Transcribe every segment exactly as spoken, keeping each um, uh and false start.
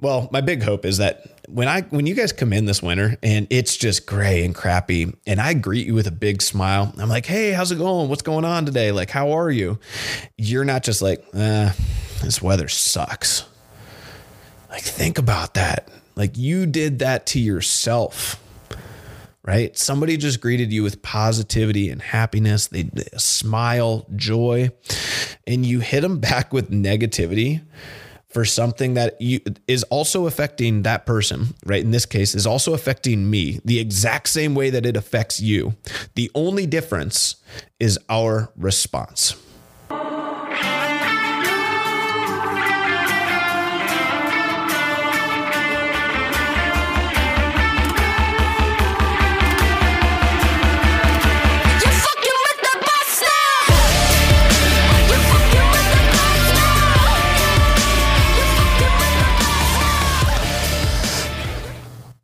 well, my big hope is that when I, when you guys come in this winter and it's just gray and crappy and I greet you with a big smile, I'm like, hey, how's it going? What's going on today? Like, how are you? You're not just like, uh, this weather sucks. Like, think about that. Like, you did that to yourself, right? Somebody just greeted you with positivity and happiness. They, they smile, joy, and you hit them back with negativity for something that you, is also affecting that person, right? In this case, is also affecting me the exact same way that it affects you. The only difference is our response.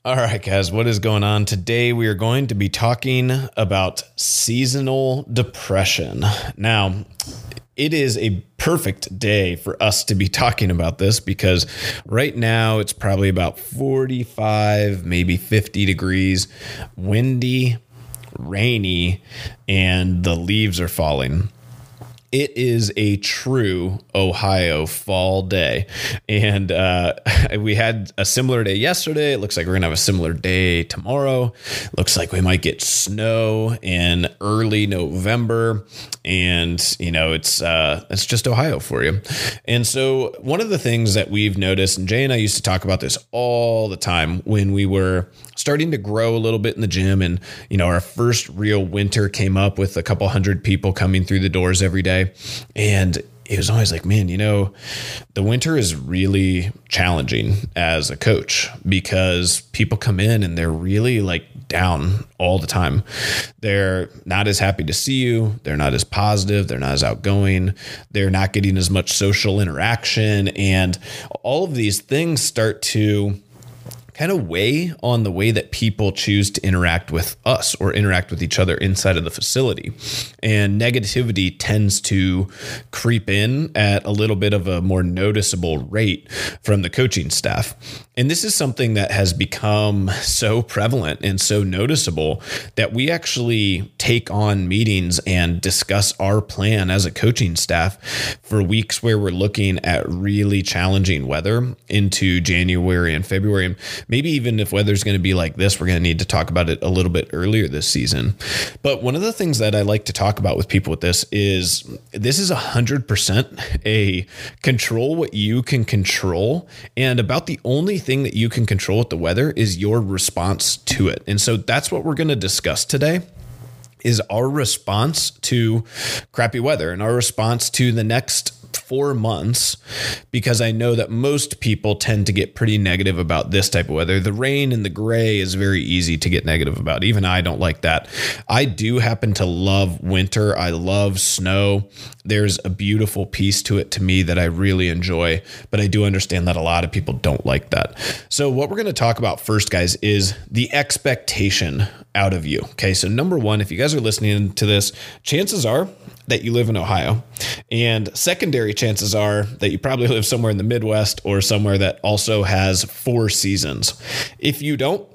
All right, guys, what is going on? Today we are going to be talking about seasonal depression. Now, it is a perfect day for us to be talking about this because right now it's probably about forty-five, maybe fifty degrees, windy, rainy, and the leaves are falling. It is a true Ohio fall day. And uh, we had a similar day yesterday. It looks like we're going to have a similar day tomorrow. Looks like we might get snow in early November. And, you know, it's uh, it's just Ohio for you. And so one of the things that we've noticed, and Jay and I used to talk about this all the time when we were starting to grow a little bit in the gym. And, you know, our first real winter came up with a couple hundred people coming through the doors every day. And it was always like, man, you know, the winter is really challenging as a coach because people come in and they're really like down all the time. They're not as happy to see you. They're not as positive. They're not as outgoing. They're not getting as much social interaction. And all of these things start to kind of weigh on the way that people choose to interact with us or interact with each other inside of the facility. And negativity tends to creep in at a little bit of a more noticeable rate from the coaching staff. And this is something that has become so prevalent and so noticeable that we actually take on meetings and discuss our plan as a coaching staff for weeks where we're looking at really challenging weather into January and February. And maybe even if weather's going to be like this, we're going to need to talk about it a little bit earlier this season. But one of the things that I like to talk about with people with this is this is one hundred percent a control what you can control. And about the only thing that you can control with the weather is your response to it. And so that's what we're going to discuss today. Is our response to crappy weather and our response to the next four months, because I know that most people tend to get pretty negative about this type of weather. The rain and the gray is very easy to get negative about. Even I don't like that. I do happen to love winter. I love snow. There's a beautiful piece to it to me that I really enjoy, but I do understand that a lot of people don't like that. So what we're going to talk about first, guys, is the expectation out of you. Okay. So number one, if you guys are listening to this, chances are that you live in Ohio, and secondary chances are that you probably live somewhere in the Midwest or somewhere that also has four seasons. If you don't,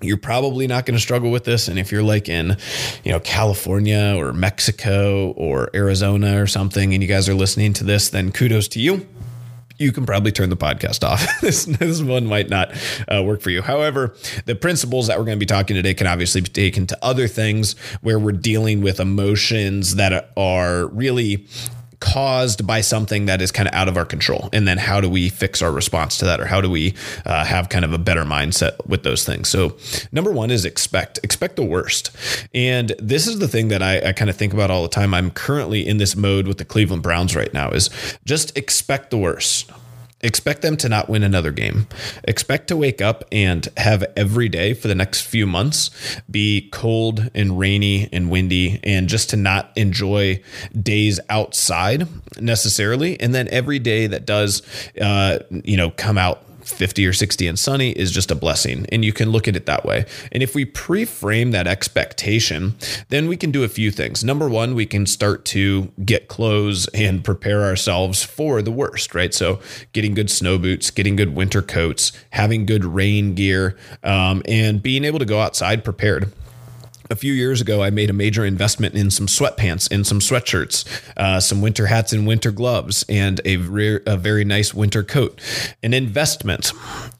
you're probably not going to struggle with this. And if you're like in, you know, California or Mexico or Arizona or something, and you guys are listening to this, then kudos to you. You can probably turn the podcast off. this, this one might not uh, work for you. However, the principles that we're going to be talking today can obviously be taken to other things where we're dealing with emotions that are really caused by something that is kind of out of our control. And then how do we fix our response to that? Or how do we uh, have kind of a better mindset with those things? So number one is expect, expect the worst. And this is the thing that I, I kind of think about all the time. I'm currently in this mode with the Cleveland Browns right now is just expect the worst. Expect them to not win another game. Expect to wake up and have every day for the next few months be cold and rainy and windy, and just to not enjoy days outside necessarily. And then every day that does, uh, you know, come out fifty or sixty and sunny is just a blessing. And you can look at it that way. And if we pre-frame that expectation, then we can do a few things. Number one, we can start to get clothes and prepare ourselves for the worst, right? So getting good snow boots, getting good winter coats, having good rain gear, um, and being able to go outside prepared. A few years ago, I made a major investment in some sweatpants and some sweatshirts, uh, some winter hats and winter gloves, and a, re- a very nice winter coat. An investment,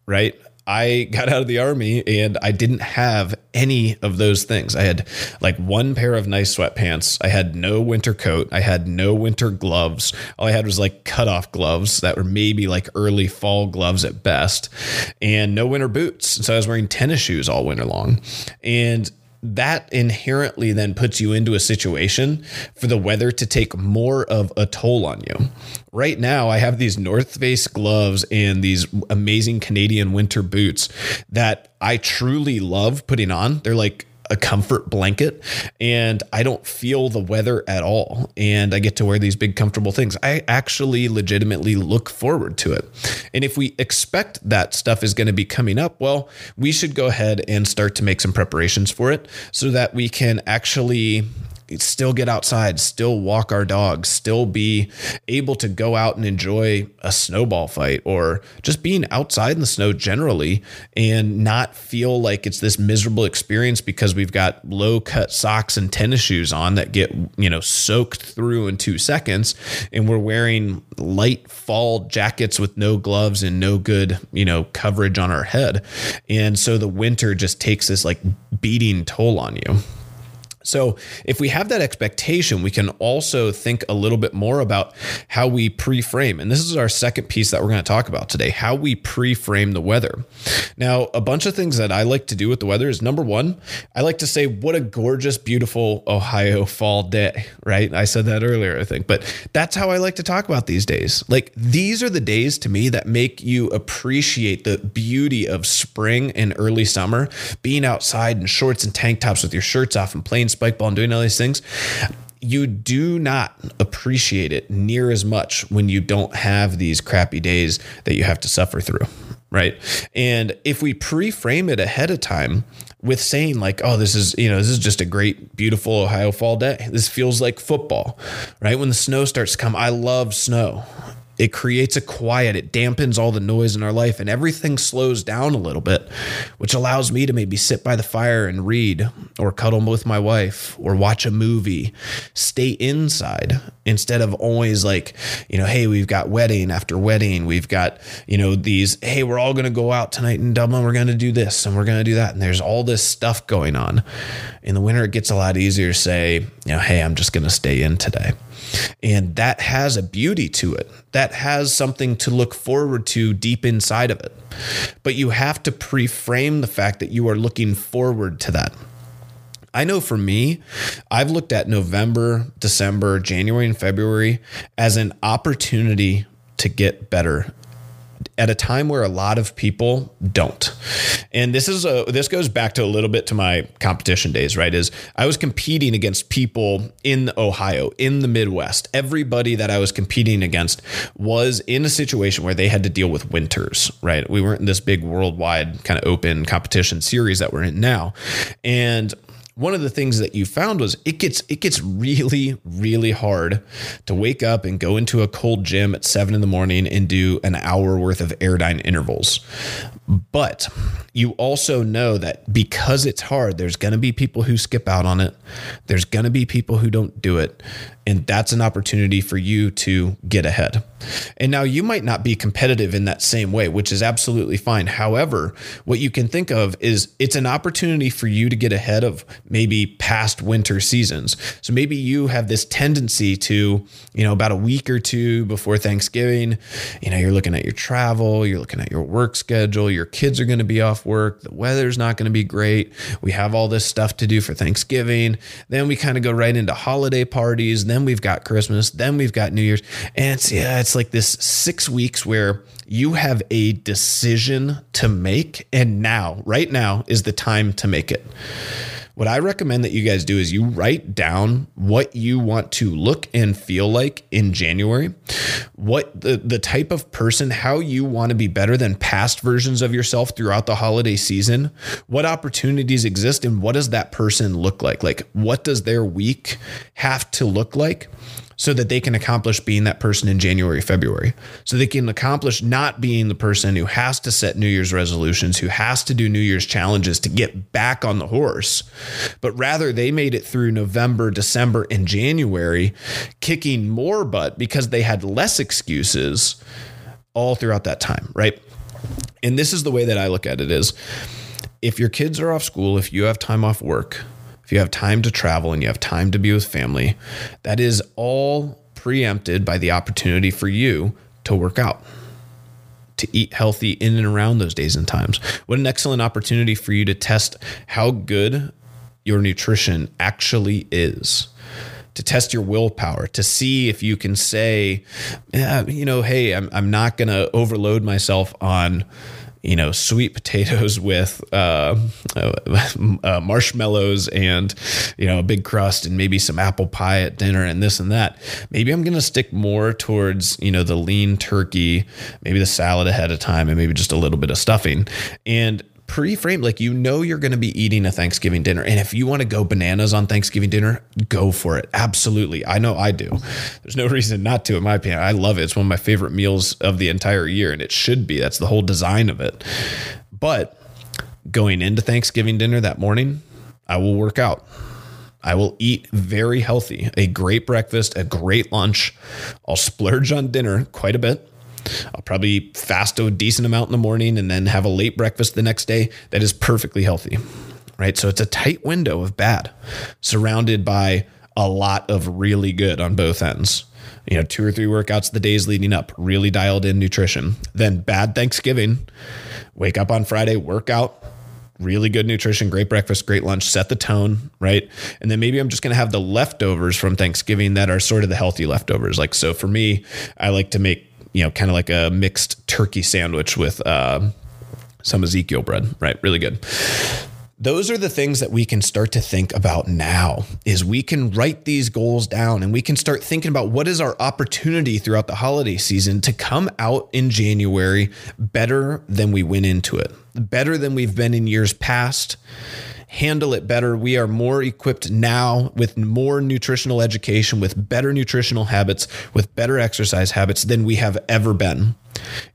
right? I got out of the army and I didn't have any of those things. I had like one pair of nice sweatpants. I had no winter coat. I had no winter gloves. All I had was like cutoff gloves that were maybe like early fall gloves at best, and no winter boots. So I was wearing tennis shoes all winter long. And that inherently then puts you into a situation for the weather to take more of a toll on you. Right now, I have these North Face gloves and these amazing Canadian winter boots that I truly love putting on. They're like a comfort blanket, and I don't feel the weather at all. And I get to wear these big comfortable things. I actually legitimately look forward to it. And if we expect that stuff is going to be coming up, well, we should go ahead and start to make some preparations for it so that we can actually still get outside, still walk our dogs, still be able to go out and enjoy a snowball fight, or just being outside in the snow generally, and not feel like it's this miserable experience because we've got low cut socks and tennis shoes on that get, you know, soaked through in two seconds. And we're wearing light fall jackets with no gloves and no good, you know, coverage on our head. And so the winter just takes this like beating toll on you. So if we have that expectation, we can also think a little bit more about how we pre-frame. And this is our second piece that we're going to talk about today, how we pre-frame the weather. Now, a bunch of things that I like to do with the weather is, number one, I like to say, what a gorgeous, beautiful Ohio fall day, right? I said that earlier, I think, but that's how I like to talk about these days. Like, these are the days to me that make you appreciate the beauty of spring and early summer, being outside in shorts and tank tops with your shirts off and playing spike ball and doing all these things. You do not appreciate it near as much when you don't have these crappy days that you have to suffer through, right? And if we pre-frame it ahead of time with saying like, oh, this is, you know, this is just a great, beautiful Ohio fall day. This feels like football, right? When the snow starts to come, I love snow. It creates a quiet, it dampens all the noise in our life, and everything slows down a little bit, which allows me to maybe sit by the fire and read, or cuddle with my wife, or watch a movie, stay inside instead of always like, you know, hey, we've got wedding after wedding. We've got, you know, these, hey, we're all going to go out tonight in Dublin. We're going to do this and we're going to do that. And there's all this stuff going on. In the winter, it gets a lot easier to say, you know, hey, I'm just going to stay in today. And that has a beauty to it. That has something to look forward to deep inside of it. But you have to pre-frame the fact that you are looking forward to that. I know for me, I've looked at November, December, January, and February as an opportunity to get better at a time where a lot of people don't. And this is a, this goes back to a little bit to my competition days, right? Is I was competing against people in Ohio, in the Midwest. Everybody that I was competing against was in a situation where they had to deal with winters, right? We weren't in this big worldwide kind of open competition series that we're in now. And one of the things that you found was it gets it gets really, really hard to wake up and go into a cold gym at seven in the morning and do an hour worth of aerodyne intervals. But you also know that because it's hard, there's going to be people who skip out on it. There's going to be people who don't do it. And that's an opportunity for you to get ahead. And now you might not be competitive in that same way, which is absolutely fine. However, what you can think of is it's an opportunity for you to get ahead of maybe past winter seasons. So maybe you have this tendency to, you know, about a week or two before Thanksgiving, you know, you're looking at your travel, you're looking at your work schedule, your kids are going to be off work, the weather's not going to be great. We have all this stuff to do for Thanksgiving. Then we kind of go right into holiday parties. Then Then we've got Christmas, then we've got New Year's. And it's, yeah, it's like this six weeks where you have a decision to make. And now, right now is the time to make it. what I recommend that you guys do is you write down what you want to look and feel like in January, what the, the type of person, how you want to be better than past versions of yourself throughout the holiday season, what opportunities exist, and what does that person look like? Like, what does their week have to look like so that they can accomplish being that person in January, February, so they can accomplish not being the person who has to set New Year's resolutions, who has to do New Year's challenges to get back on the horse, but rather they made it through November, December, and January, kicking more butt because they had less excuses all throughout that time, right? And this is the way that I look at it is, if your kids are off school, if you have time off work, if you have time to travel and you have time to be with family, that is all preempted by the opportunity for you to work out, to eat healthy in and around those days and times. What an excellent opportunity for you to test how good your nutrition actually is, to test your willpower, to see if you can say, yeah, you know, hey, I'm, I'm not going to overload myself on you know, sweet potatoes with uh, uh, marshmallows and, you know, a big crust and maybe some apple pie at dinner and this and that. Maybe I'm going to stick more towards, you know, the lean turkey, maybe the salad ahead of time, and maybe just a little bit of stuffing. And pre-frame, like, you know, you're going to be eating a Thanksgiving dinner. And if you want to go bananas on Thanksgiving dinner, go for it. Absolutely. I know I do. There's no reason not to, in my opinion. I love it. It's one of my favorite meals of the entire year, and it should be. That's the whole design of it. But going into Thanksgiving dinner that morning, I will work out. I will eat very healthy, a great breakfast, a great lunch. I'll splurge on dinner quite a bit. I'll probably fast a decent amount in the morning and then have a late breakfast the next day. That is perfectly healthy, right? So it's a tight window of bad surrounded by a lot of really good on both ends. You know, two or three workouts the days leading up, really dialed in nutrition, then bad Thanksgiving, wake up on Friday, workout, really good nutrition, great breakfast, great lunch, set the tone, right? And then maybe I'm just going to have the leftovers from Thanksgiving that are sort of the healthy leftovers. Like, so for me, I like to make, you know, kind of like a mixed turkey sandwich with uh, some Ezekiel bread, right? Really good. Those are the things that we can start to think about now, is we can write these goals down and we can start thinking about what is our opportunity throughout the holiday season to come out in January better than we went into it, better than we've been in years past, handle it better. We are more equipped now with more nutritional education, with better nutritional habits, with better exercise habits than we have ever been.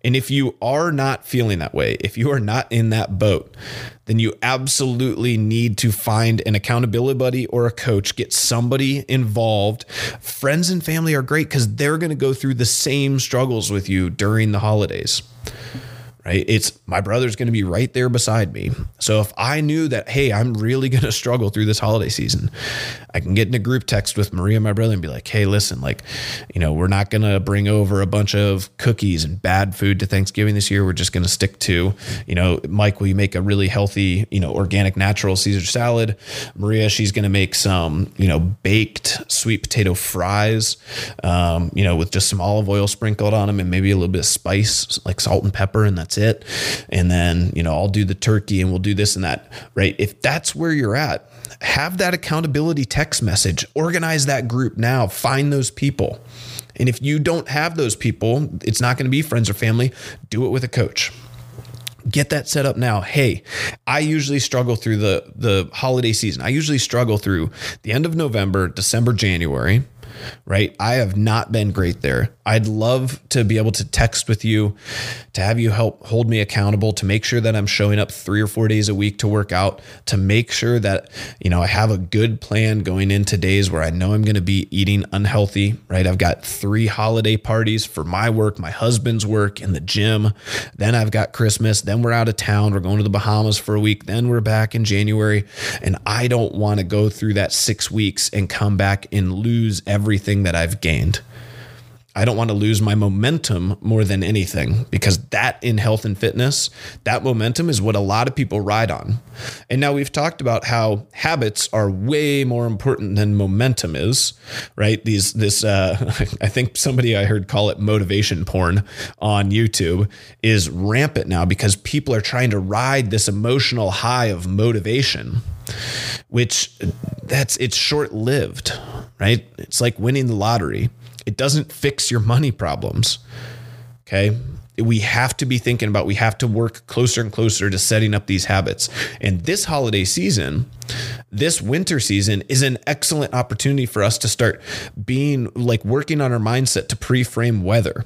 And if you are not feeling that way, if you are not in that boat, then you absolutely need to find an accountability buddy or a coach, get somebody involved. Friends and family are great because they're going to go through the same struggles with you during the holidays, right? It's, my brother's going to be right there beside me. So if I knew that, hey, I'm really going to struggle through this holiday season, I can get in a group text with Maria, my brother, and be like, hey, listen, like, you know, we're not going to bring over a bunch of cookies and bad food to Thanksgiving this year. We're just going to stick to, you know, Mike, will you make a really healthy, you know, organic, natural Caesar salad? Maria, she's going to make some, you know, baked sweet potato fries, um, you know, with just some olive oil sprinkled on them and maybe a little bit of spice, like salt and pepper. And that's it. And then, you know, I'll do the turkey and we'll do this and that, right? If that's where you're at, have that accountability text message, organize that group now, find those people. And if you don't have those people, it's not going to be friends or family, do it with a coach. Get that set up now. Hey, I usually struggle through the, the holiday season. I usually struggle through the end of November, December, January, right? I have not been great there. I'd love to be able to text with you, to have you help hold me accountable, to make sure that I'm showing up three or four days a week to work out, to make sure that, you know, I have a good plan going into days where I know I'm going to be eating unhealthy, right? I've got three holiday parties for my work, my husband's work, and the gym. Then I've got Christmas. Then we're out of town. We're going to the Bahamas for a week. Then we're back in January. And I don't want to go through that six weeks and come back and lose everything. everything that I've gained. I don't want to lose my momentum more than anything, because that in health and fitness, that momentum is what a lot of people ride on. And now we've talked about how habits are way more important than momentum is, right? These, this, uh, I think somebody I heard call it motivation porn on YouTube is rampant now because people are trying to ride this emotional high of motivation. which that's it's short-lived, right? It's like winning the lottery. It doesn't fix your money problems. Okay. We have to be thinking about, we have to work closer and closer to setting up these habits. And this holiday season, this winter season, is an excellent opportunity for us to start being like working on our mindset to pre-frame weather,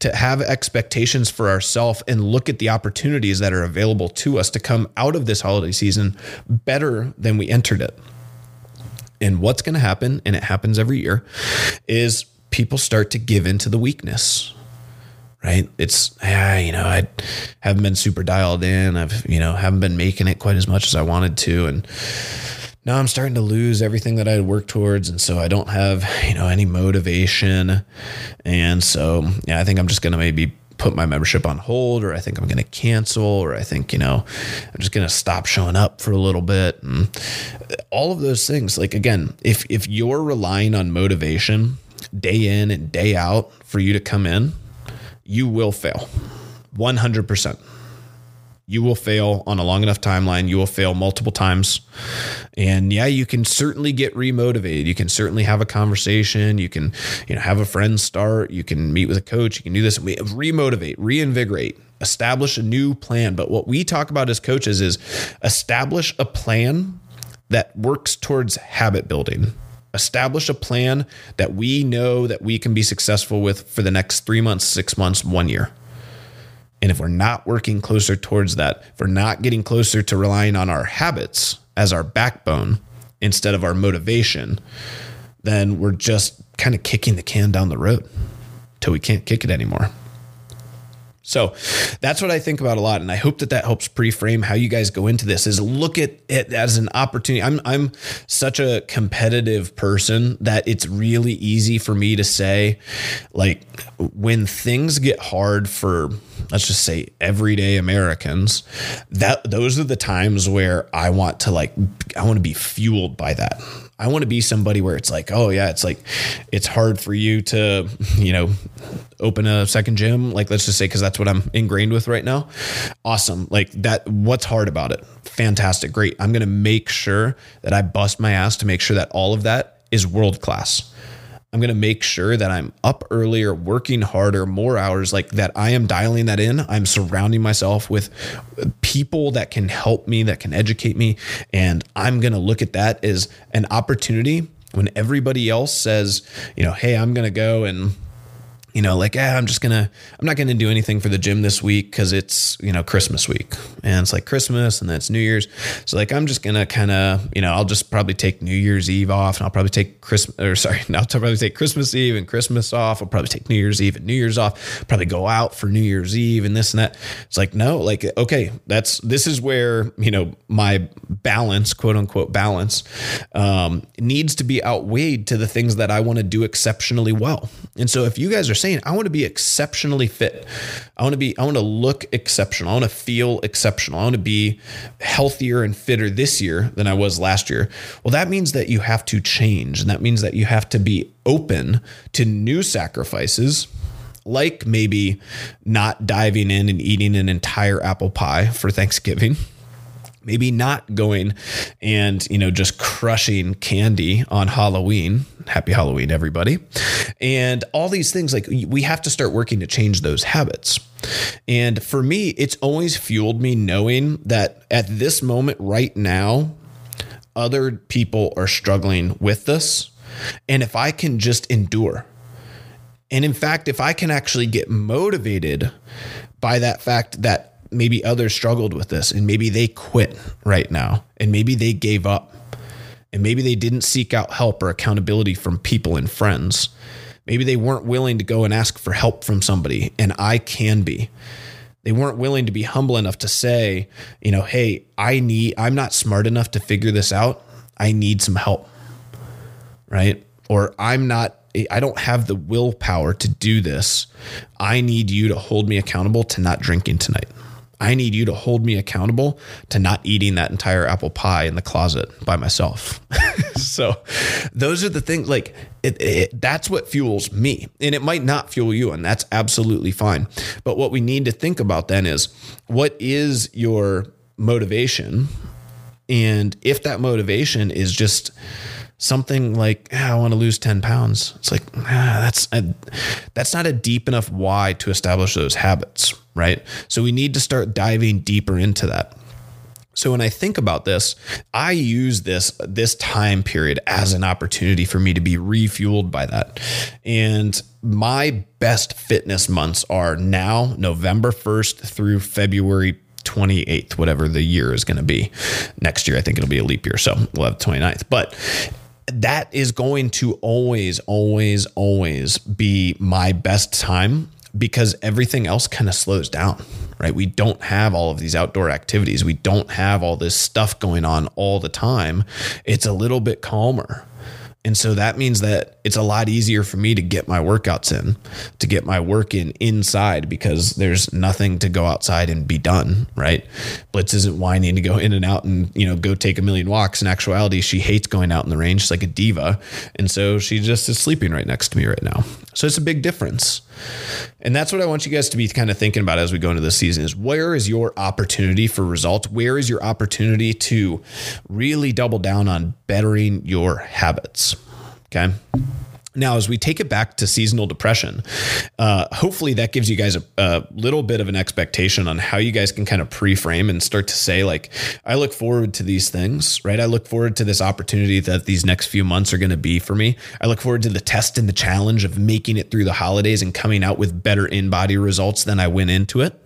to have expectations for ourselves and look at the opportunities that are available to us to come out of this holiday season better than we entered it. And what's going to happen, and it happens every year, is people start to give into the weakness. Right. It's, ah, you know, I haven't been super dialed in. I've, you know, haven't been making it quite as much as I wanted to. And now I'm starting to lose everything that I had worked towards. And so I don't have, you know, any motivation. And so, yeah, I think I'm just going to maybe put my membership on hold, or I think I'm going to cancel, or I think, you know, I'm just going to stop showing up for a little bit. And all of those things. Like, again, if, if you're relying on motivation day in and day out for you to come in, you will fail one hundred percent. You will fail on a long enough timeline. You will fail multiple times. And yeah, you can certainly get remotivated. You can certainly have a conversation. You can, you know, have a friend start. You can meet with a coach. You can do this. We remotivate, reinvigorate, establish a new plan. But what we talk about as coaches is establish a plan that works towards habit building. Establish a plan that we know that we can be successful with for the next three months, six months, one year. And if we're not working closer towards that, if we're not getting closer to relying on our habits as our backbone instead of our motivation, then we're just kind of kicking the can down the road till we can't kick it anymore. So that's what I think about a lot. And I hope that that helps pre-frame how you guys go into this, is look at it as an opportunity. I'm, I'm such a competitive person that it's really easy for me to say, like, when things get hard for, let's just say, everyday Americans, that those are the times where I want to like, I want to be fueled by that. I want to be somebody where it's like, oh yeah, it's like, it's hard for you to, you know, open a second gym. Like, let's just say, cause that's what I'm ingrained with right now. Awesome. Like that, what's hard about it? Fantastic. Great. I'm going to make sure that I bust my ass to make sure that all of that is world-class. I'm going to make sure that I'm up earlier, working harder, more hours, like that. I am dialing that in. I'm surrounding myself with people that can help me, that can educate me. And I'm going to look at that as an opportunity when everybody else says, you know, hey, I'm going to go and, you know, like, eh, I'm just going to, I'm not going to do anything for the gym this week because it's, you know, Christmas week, and it's like Christmas and that's New Year's. So like, I'm just going to kind of, you know, I'll just probably take New Year's Eve off, and I'll probably take Christmas or sorry, I'll probably take Christmas Eve and Christmas off. I'll probably take New Year's Eve and New Year's off, probably go out for New Year's Eve and this and that. It's like, no, like, okay, that's, this is where, you know, my balance, quote unquote balance, um, needs to be outweighed to the things that I want to do exceptionally well. And so if you guys are saying, I want to be exceptionally fit, I want to be, I want to look exceptional, I want to feel exceptional, I want to be healthier and fitter this year than I was last year. Well, that means that you have to change. And that means that you have to be open to new sacrifices, like maybe not diving in and eating an entire apple pie for Thanksgiving. Maybe not going and, you know, just crushing candy on Halloween. Happy Halloween, everybody. And all these things, like, we have to start working to change those habits. And for me, it's always fueled me knowing that at this moment right now, other people are struggling with this. And if I can just endure, and in fact, if I can actually get motivated by that fact that maybe others struggled with this, and maybe they quit right now, and maybe they gave up, and maybe they didn't seek out help or accountability from people and friends. Maybe they weren't willing to go and ask for help from somebody, and I can be. They weren't willing to be humble enough to say, you know, hey, I need, I'm not smart enough to figure this out. I need some help, right? Or I'm not, I don't have the willpower to do this. I need you to hold me accountable to not drinking tonight. I need you to hold me accountable to not eating that entire apple pie in the closet by myself. So those are the things, like, it, it, that's what fuels me, and it might not fuel you, and that's absolutely fine. But what we need to think about then is, what is your motivation And if that motivation is just something like, ah, I want to lose ten pounds. It's like, ah, that's, a, that's not a deep enough why to establish those habits. Right. So we need to start diving deeper into that. So when I think about this, I use this, this time period as an opportunity for me to be refueled by that. And my best fitness months are now November first through February twenty-eighth, whatever the year is going to be. Next year, I think it'll be a leap year, so we'll have the twenty-ninth. But that is going to always, always, always be my best time, because everything else kind of slows down, right? We don't have all of these outdoor activities. We don't have all this stuff going on all the time. It's a little bit calmer. And so that means that it's a lot easier for me to get my workouts in, to get my work in inside, because there's nothing to go outside and be done, right? Blitz isn't whining to go in and out and, you know, go take a million walks. In actuality, she hates going out in the rain. She's like a diva. And so she just is sleeping right next to me right now. So it's a big difference. And that's what I want you guys to be kind of thinking about as we go into this season, is where is your opportunity for results? Where is your opportunity to really double down on bettering your habits? Okay. Now, as we take it back to seasonal depression, uh, hopefully that gives you guys a, a little bit of an expectation on how you guys can kind of pre-frame and start to say, like, I look forward to these things, right? I look forward to this opportunity that these next few months are going to be for me. I look forward to the test and the challenge of making it through the holidays and coming out with better in-body results than I went into it,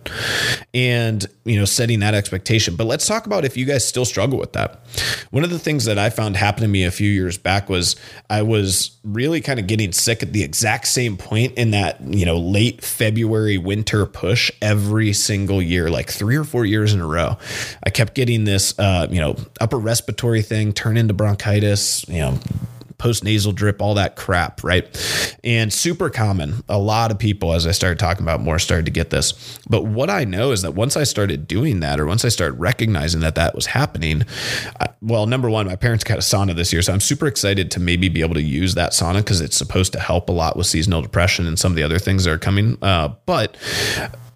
and, you know, setting that expectation. But let's talk about if you guys still struggle with that. One of the things that I found happened to me a few years back was I was really kind of getting sick at the exact same point in that, you know, late February winter push every single year, like three or four years in a row. I kept getting this, uh, you know, upper respiratory thing turn into bronchitis, you know, post-nasal drip, all that crap, right? And super common. A lot of people, as I started talking about more, started to get this. But what I know is that once I started doing that, or once I started recognizing that that was happening, I, well, number one, my parents got a sauna this year, so I'm super excited to maybe be able to use that sauna, because it's supposed to help a lot with seasonal depression and some of the other things that are coming. Uh, but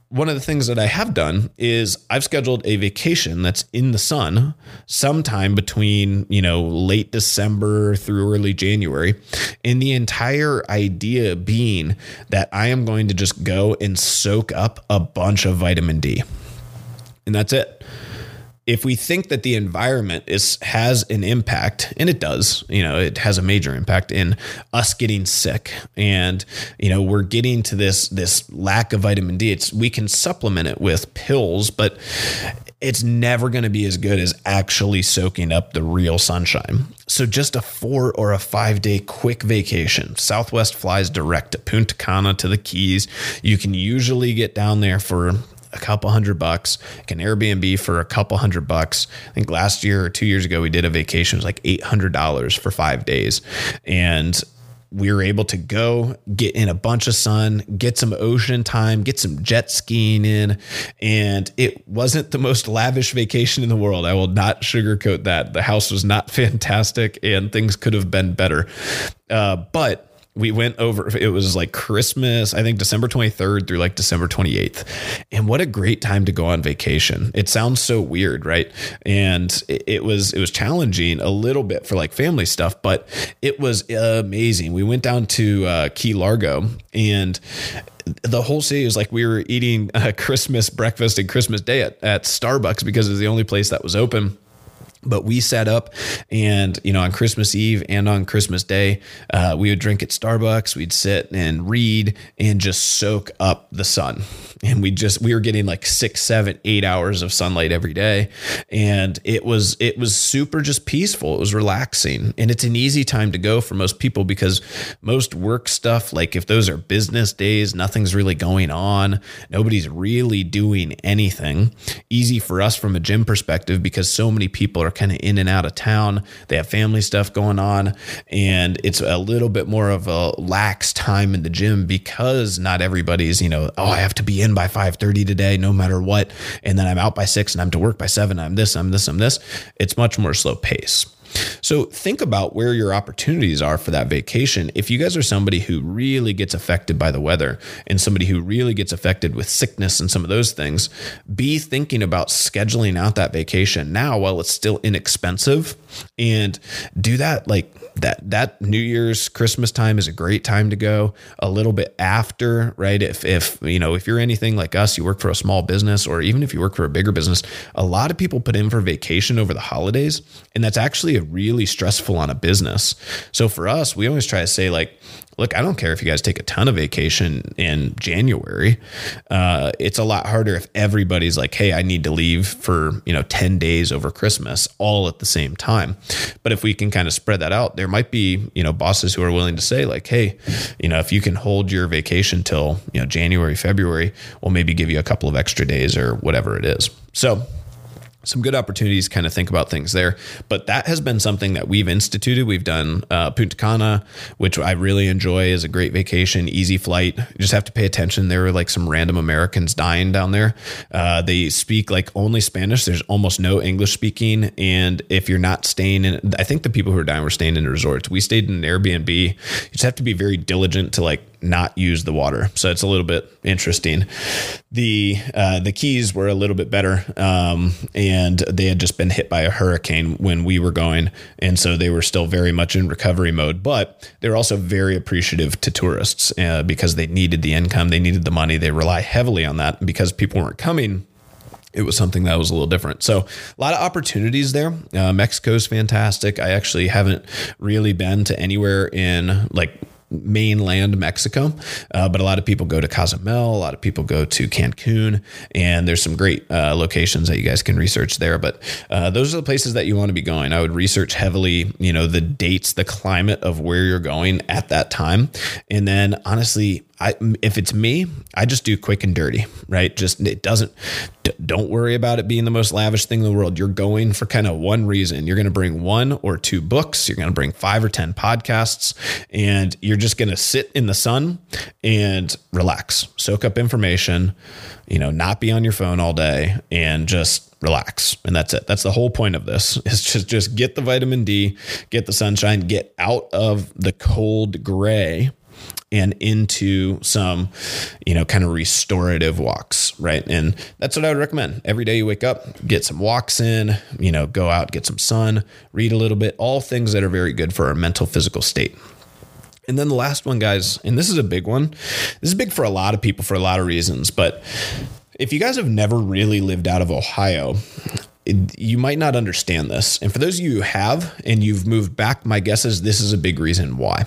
one of the things that I have done is I've scheduled a vacation that's in the sun sometime between, you know, late December through early January. And the entire idea being that I am going to just go and soak up a bunch of vitamin D. And that's it. If we think that the environment is, has an impact, and it does, you know, it has a major impact in us getting sick, and, you know, we're getting to this, this lack of vitamin D. It's, we can supplement it with pills, but it's never going to be as good as actually soaking up the real sunshine. So just a four or a five day quick vacation. Southwest flies direct to Punta Cana, to the Keys. You can usually get down there for a couple hundred bucks, like an Airbnb for a couple hundred bucks. I think last year or two years ago, we did a vacation. It was like eight hundred dollars for five days. And we were able to go get in a bunch of sun, get some ocean time, get some jet skiing in. And it wasn't the most lavish vacation in the world. I will not sugarcoat that. The house was not fantastic, and things could have been better. Uh, but we went over, it was like Christmas, I think December twenty-third through like December twenty-eighth. And what a great time to go on vacation. It sounds so weird, right? And it, it was, it was challenging a little bit for like family stuff, but it was amazing. We went down to uh, Key Largo, and the whole city was like, we were eating a Christmas breakfast and Christmas day at, at Starbucks, because it was the only place that was open. But we set up, and, you know, on Christmas Eve and on Christmas Day, uh, we would drink at Starbucks. We'd sit and read and just soak up the sun. And we just, we were getting like six, seven, eight hours of sunlight every day. And it was, it was super just peaceful. It was relaxing, and it's an easy time to go for most people, because most work stuff, like if those are business days, nothing's really going on. Nobody's really doing anything. Easy for us from a gym perspective, because so many people are kind of in and out of town. They have family stuff going on, and it's a little bit more of a lax time in the gym, because not everybody's, you know, oh, I have to be in by five thirty today, no matter what. And then I'm out by six, and I'm to work by seven. I'm this, I'm this, I'm this. It's much more slow pace. So think about where your opportunities are for that vacation. If you guys are somebody who really gets affected by the weather and somebody who really gets affected with sickness and some of those things, be thinking about scheduling out that vacation now while it's still inexpensive, and do that like that, that New Year's, Christmas time is a great time to go a little bit after, right? If, if, you know, if you're anything like us, you work for a small business, or even if you work for a bigger business, a lot of people put in for vacation over the holidays. And that's actually a really stressful on a business. So for us, we always try to say like, look, I don't care if you guys take a ton of vacation in January. Uh, it's a lot harder if everybody's like, hey, I need to leave for, you know, ten days over Christmas all at the same time. But if we can kind of spread that out, there might be, you know, bosses who are willing to say like, hey, you know, if you can hold your vacation till, you know, January, February, we'll maybe give you a couple of extra days or whatever it is. So some good opportunities, kind of think about things there. But that has been something that we've instituted. We've done uh, Punta Cana, which I really enjoy, is a great vacation, easy flight. You just have to pay attention. There were like some random Americans dying down there. Uh, they speak like only Spanish. There's almost no English speaking. And if you're not staying in, I think the people who are dying were staying in resorts. We stayed in an Airbnb. You just have to be very diligent to like not use the water. So it's a little bit interesting. The, uh, the Keys were a little bit better. Um, and they had just been hit by a hurricane when we were going. And so they were still very much in recovery mode, but they're also very appreciative to tourists uh, because they needed the income. They needed the money. They rely heavily on that. And because people weren't coming, it was something that was a little different. So a lot of opportunities there. Uh, Mexico's fantastic. I actually haven't really been to anywhere in like mainland Mexico. Uh, but a lot of people go to Cozumel. A lot of people go to Cancun, and there's some great uh, locations that you guys can research there. But uh, those are the places that you want to be going. I would research heavily, you know, the dates, the climate of where you're going at that time. And then honestly, I, if it's me, I just do quick and dirty, right? Just, it doesn't, d- don't worry about it being the most lavish thing in the world. You're going for kind of one reason. You're going to bring one or two books. You're going to bring five or ten podcasts, and you're just going to sit in the sun and relax, soak up information, you know, not be on your phone all day, and just relax. And that's it. That's the whole point of this, is just, just get the vitamin D, get the sunshine, get out of the cold gray and into some, you know, kind of restorative walks, right? And that's what I would recommend. Every day you wake up, get some walks in, you know, go out, get some sun, read a little bit, all things that are very good for our mental, physical state. And then the last one, guys, and this is a big one. This is big for a lot of people for a lot of reasons, but if you guys have never really lived out of Ohio, it, you might not understand this. And for those of you who have, and you've moved back, my guess is this is a big reason why.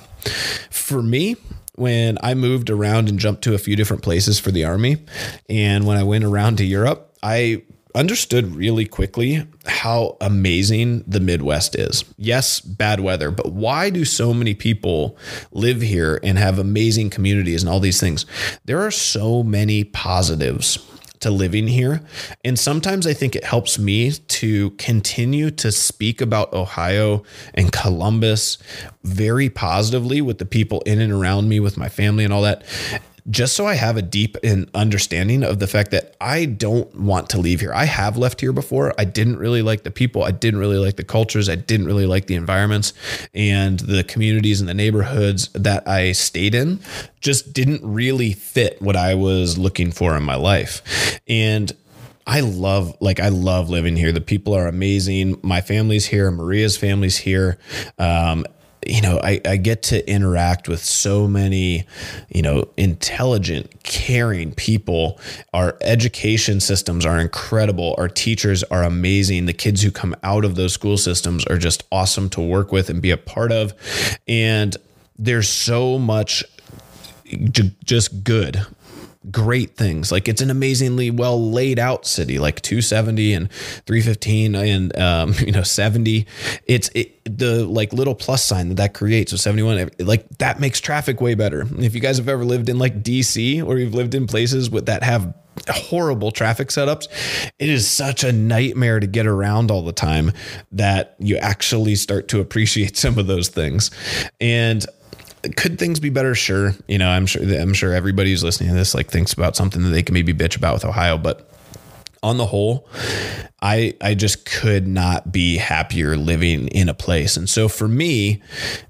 For me, when I moved around and jumped to a few different places for the Army, and when I went around to Europe, I understood really quickly how amazing the Midwest is. Yes, bad weather, but why do so many people live here and have amazing communities and all these things? There are so many positives to living here. And sometimes I think it helps me to continue to speak about Ohio and Columbus very positively with the people in and around me, with my family and all that, just so I have a deep understanding of the fact that I don't want to leave here. I have left here before. I didn't really like the people. I didn't really like the cultures. I didn't really like the environments, and the communities and the neighborhoods that I stayed in just didn't really fit what I was looking for in my life. And I love, like, I love living here. The people are amazing. My family's here. Maria's family's here. Um, You know, I, I get to interact with so many, you know, intelligent, caring people. Our education systems are incredible. Our teachers are amazing. The kids who come out of those school systems are just awesome to work with and be a part of. And there's so much just good. Great things. Like, it's an amazingly well laid out city, like two seventy and three fifteen and, um, you know, seventy. It's it, the like little plus sign that that creates with seventy-one, like that makes traffic way better. If you guys have ever lived in like D C, or you've lived in places with that have horrible traffic setups, it is such a nightmare to get around all the time that you actually start to appreciate some of those things. And could things be better? Sure. You know, I'm sure I'm sure everybody who's listening to this, like, thinks about something that they can maybe bitch about with Ohio, but on the whole, I, I just could not be happier living in a place. And so for me,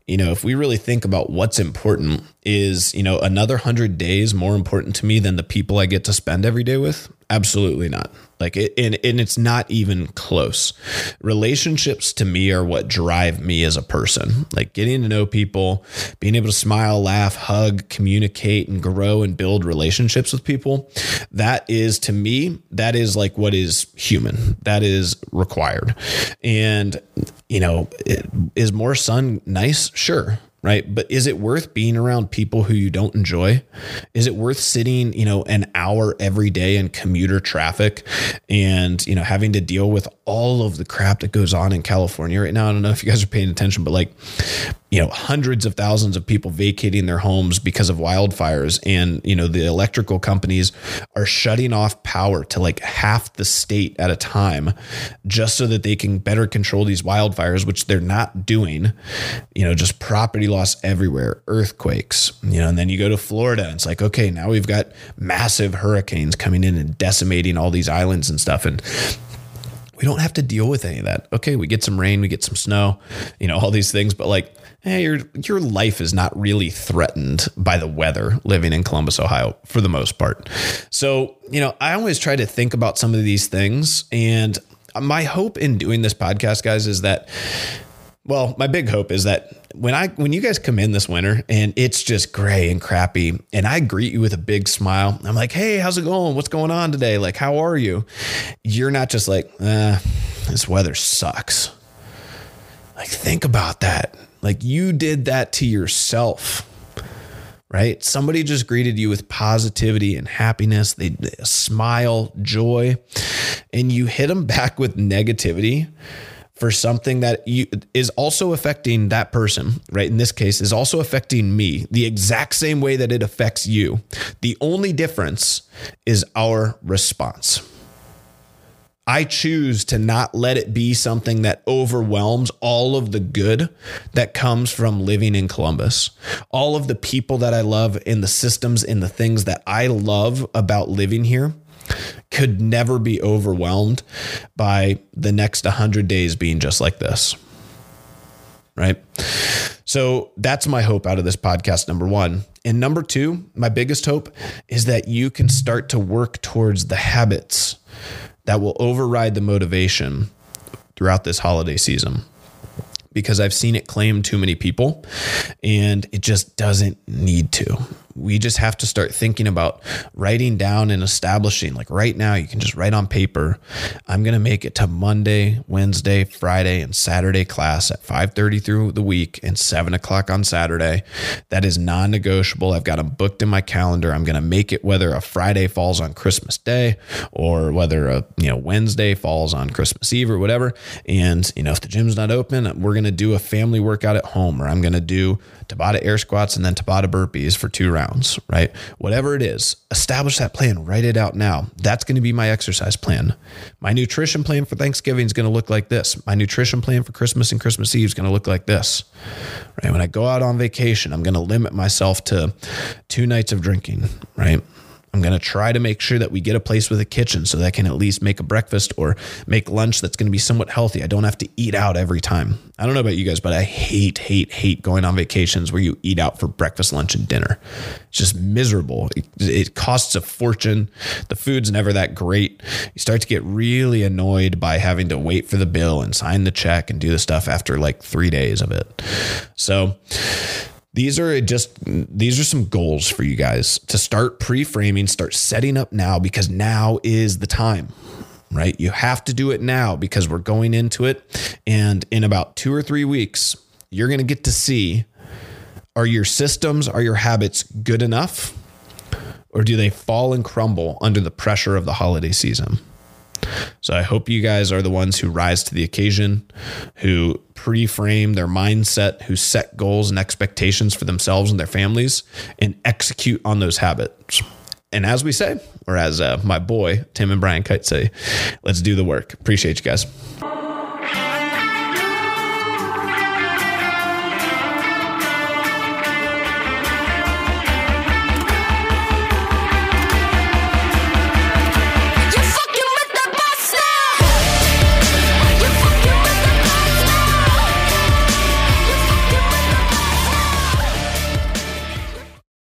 you know, if we really think about what's important, is, you know, another hundred days more important to me than the people I get to spend every day with? Absolutely not. Like it, and, and it's not even close. Relationships to me are what drive me as a person, like getting to know people, being able to smile, laugh, hug, communicate, and grow and build relationships with people. That is, to me, that is like what is human, that is required. And, you know, it, is more sun nice? Sure. Right. But is it worth being around people who you don't enjoy? Is it worth sitting, you know, an hour every day in commuter traffic and, you know, having to deal with all of the crap that goes on in California right now? I don't know if you guys are paying attention, but like, you know, hundreds of thousands of people vacating their homes because of wildfires, and, you know, the electrical companies are shutting off power to like half the state at a time just so that they can better control these wildfires, which they're not doing, you know, just property loss everywhere, earthquakes, you know, and then you go to Florida and it's like, okay, now we've got massive hurricanes coming in and decimating all these islands and stuff. And we don't have to deal with any of that. Okay. We get some rain, we get some snow, you know, all these things, but like, hey, your, your life is not really threatened by the weather living in Columbus, Ohio, for the most part. So, you know, I always try to think about some of these things. And my hope in doing this podcast, guys, is that, well, my big hope is that When I when you guys come in this winter and it's just gray and crappy, and I greet you with a big smile, I'm like, hey, how's it going? What's going on today? Like, how are you? You're not just like, uh, this weather sucks. Like, think about that. Like, you did that to yourself, right? Somebody just greeted you with positivity and happiness. They, they smile, joy, and you hit them back with negativity for something that you, is also affecting that person, right? In this case, is also affecting me the exact same way that it affects you. The only difference is our response. I choose to not let it be something that overwhelms all of the good that comes from living in Columbus, all of the people that I love, and the systems and the things that I love about living here could never be overwhelmed by the next one hundred days being just like this, right? So that's my hope out of this podcast, number one. And number two, my biggest hope is that you can start to work towards the habits that will override the motivation throughout this holiday season, because I've seen it claim too many people and it just doesn't need to. We just have to start thinking about writing down and establishing, like right now, you can just write on paper, I'm going to make it to Monday, Wednesday, Friday, and Saturday class at five thirty through the week and seven o'clock on Saturday. That is non-negotiable. I've got them booked in my calendar. I'm going to make it, whether a Friday falls on Christmas Day or whether a, you know, Wednesday falls on Christmas Eve or whatever. And, you know, if the gym's not open, we're going to do a family workout at home, or I'm going to do Tabata air squats and then Tabata burpees for two rounds. Right? Whatever it is, establish that plan, write it out now. That's going to be my exercise plan. My nutrition plan for Thanksgiving is going to look like this. My nutrition plan for Christmas and Christmas Eve is going to look like this, right? When I go out on vacation, I'm going to limit myself to two nights of drinking, right? I'm going to try to make sure that we get a place with a kitchen so that I can at least make a breakfast or make lunch that's going to be somewhat healthy. I don't have to eat out every time. I don't know about you guys, but I hate, hate, hate going on vacations where you eat out for breakfast, lunch, and dinner. It's just miserable. It, it costs a fortune. The food's never that great. You start to get really annoyed by having to wait for the bill and sign the check and do the stuff after like three days of it. So These are just, these are some goals for you guys to start pre-framing, start setting up now, because now is the time, right? You have to do it now because we're going into it. And in about two or three weeks, you're going to get to see, are your systems, are your habits good enough? Or do they fall and crumble under the pressure of the holiday season? So I hope you guys are the ones who rise to the occasion, who pre-frame their mindset, who set goals and expectations for themselves and their families, and execute on those habits. And as we say, or as uh, my boy, Tim and Brian Kite say, let's do the work. Appreciate you guys.